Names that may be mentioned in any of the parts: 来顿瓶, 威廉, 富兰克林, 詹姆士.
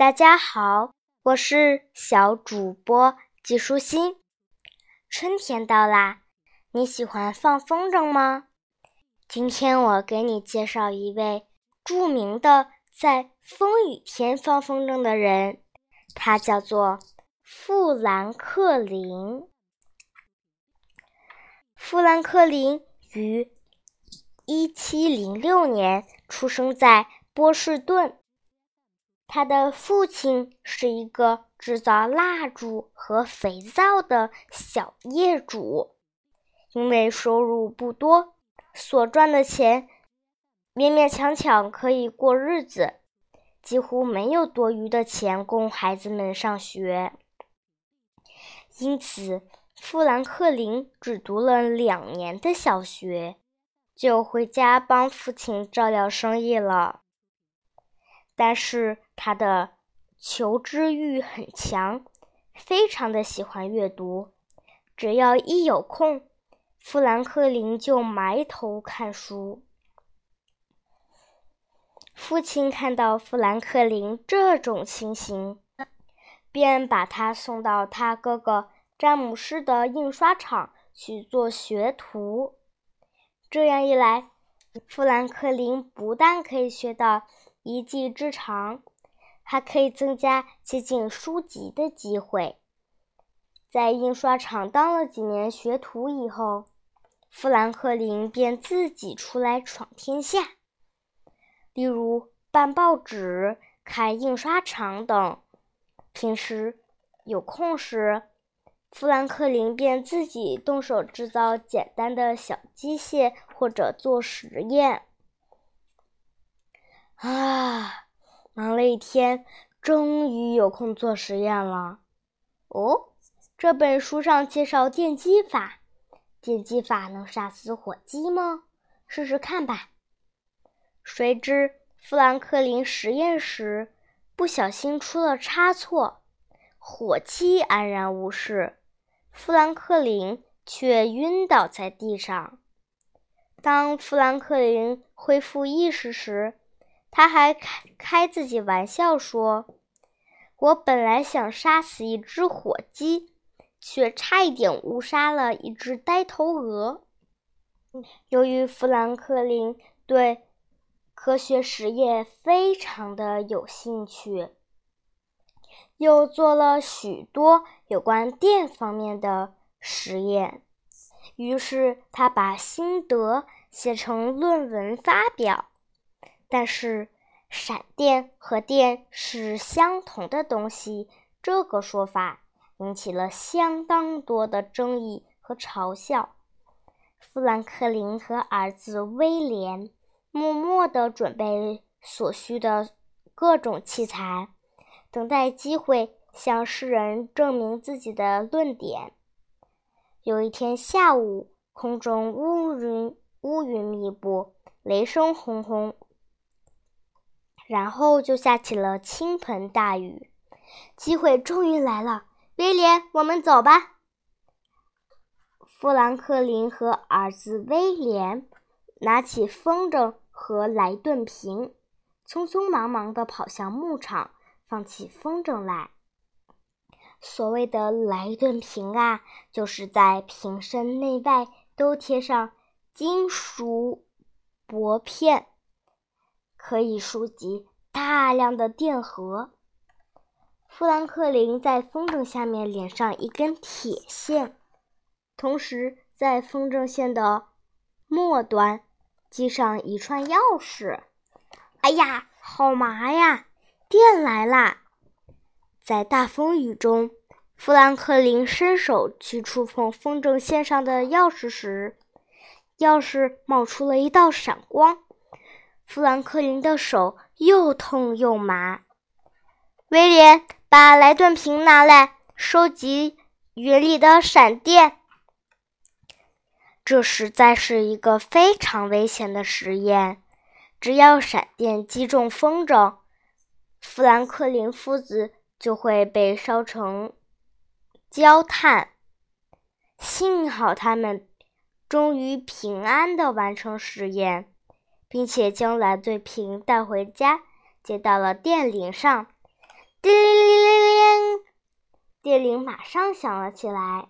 大家好，我是小主播季舒欣。春天到啦，你喜欢放风筝吗？今天我给你介绍一位著名的在风雨天放风筝的人，他叫做富兰克林。富兰克林于1706年出生在波士顿，他的父亲是一个制造蜡烛和肥皂的小业主，因为收入不多，所赚的钱勉勉强强可以过日子，几乎没有多余的钱供孩子们上学。因此，富兰克林只读了2年的小学，就回家帮父亲照料生意了。但是他的求知欲很强，非常的喜欢阅读，只要一有空，富兰克林就埋头看书。父亲看到富兰克林这种情形，便把他送到他哥哥詹姆士的印刷厂去做学徒。这样一来，富兰克林不但可以学到一技之长，还可以增加接近书籍的机会。在印刷厂当了几年学徒以后，富兰克林便自己出来闯天下，例如办报纸、开印刷厂等。平时有空时，富兰克林便自己动手制造简单的小机械或者做实验。忙了一天，终于有空做实验了。这本书上介绍电击法，电击法能杀死火鸡吗？试试看吧。谁知富兰克林实验时不小心出了差错，火鸡安然无事，富兰克林却晕倒在地上。当富兰克林恢复意识时，他还开自己玩笑说，我本来想杀死一只火鸡，却差一点误杀了一只呆头鹅。由于富兰克林对科学实验非常的有兴趣，又做了许多有关电方面的实验，于是他把心得写成论文发表。但是闪电和电是相同的东西，这个说法引起了相当多的争议和嘲笑。富兰克林和儿子威廉默默地准备所需的各种器材，等待机会向世人证明自己的论点。有一天下午，空中乌云密布，雷声轰轰，然后就下起了倾盆大雨。机会终于来了，威廉，我们走吧。富兰克林和儿子威廉拿起风筝和来顿瓶，匆匆忙忙地跑向牧场，放起风筝来。所谓的来顿瓶啊，就是在瓶身内外都贴上金属箔片，可以收集大量的电荷。富兰克林在风筝下面连上一根铁线，同时在风筝线的末端系上一串钥匙。哎呀，好麻呀，电来啦！在大风雨中，富兰克林伸手去触碰风筝线上的钥匙时，钥匙冒出了一道闪光。富兰克林的手又痛又麻。威廉，把来顿瓶拿来，收集云里的闪电。这实在是一个非常危险的实验，只要闪电击中风筝，富兰克林父子就会被烧成焦炭。幸好他们终于平安地完成实验，并且将来对瓶带回家，接到了电铃上，叮铃铃铃铃，电铃马上响了起来。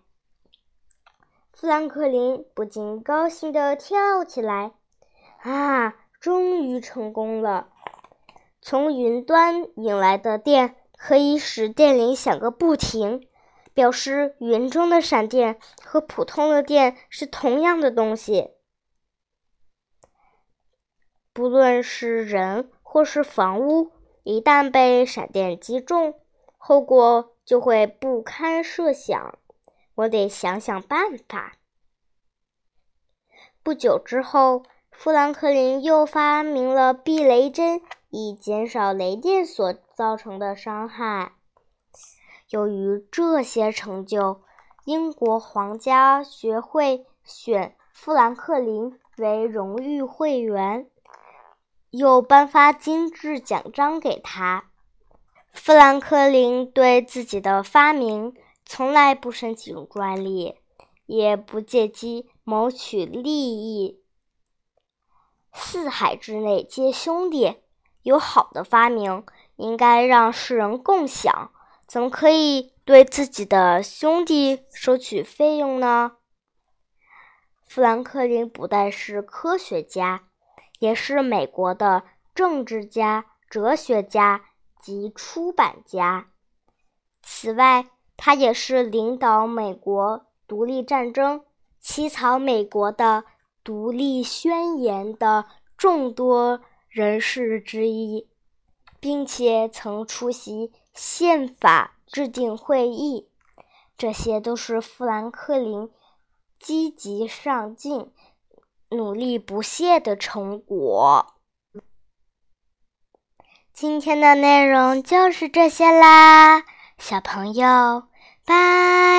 富兰克林不禁高兴地跳起来，啊，终于成功了！从云端引来的电可以使电铃响个不停，表示云中的闪电和普通的电是同样的东西。不论是人或是房屋，一旦被闪电击中，后果就会不堪设想。我得想想办法。不久之后，富兰克林又发明了避雷针，以减少雷电所造成的伤害。由于这些成就，英国皇家学会选富兰克林为荣誉会员，又颁发精致奖章给他。富兰克林对自己的发明从来不申请专利，也不借机谋取利益。四海之内皆兄弟，有好的发明应该让世人共享，怎么可以对自己的兄弟收取费用呢？富兰克林不但是科学家，也是美国的政治家、哲学家及出版家。此外，他也是领导美国独立战争、起草美国的独立宣言的众多人士之一，并且曾出席宪法制定会议，这些都是富兰克林积极上进、努力不懈的成果。今天的内容就是这些啦，小朋友，拜。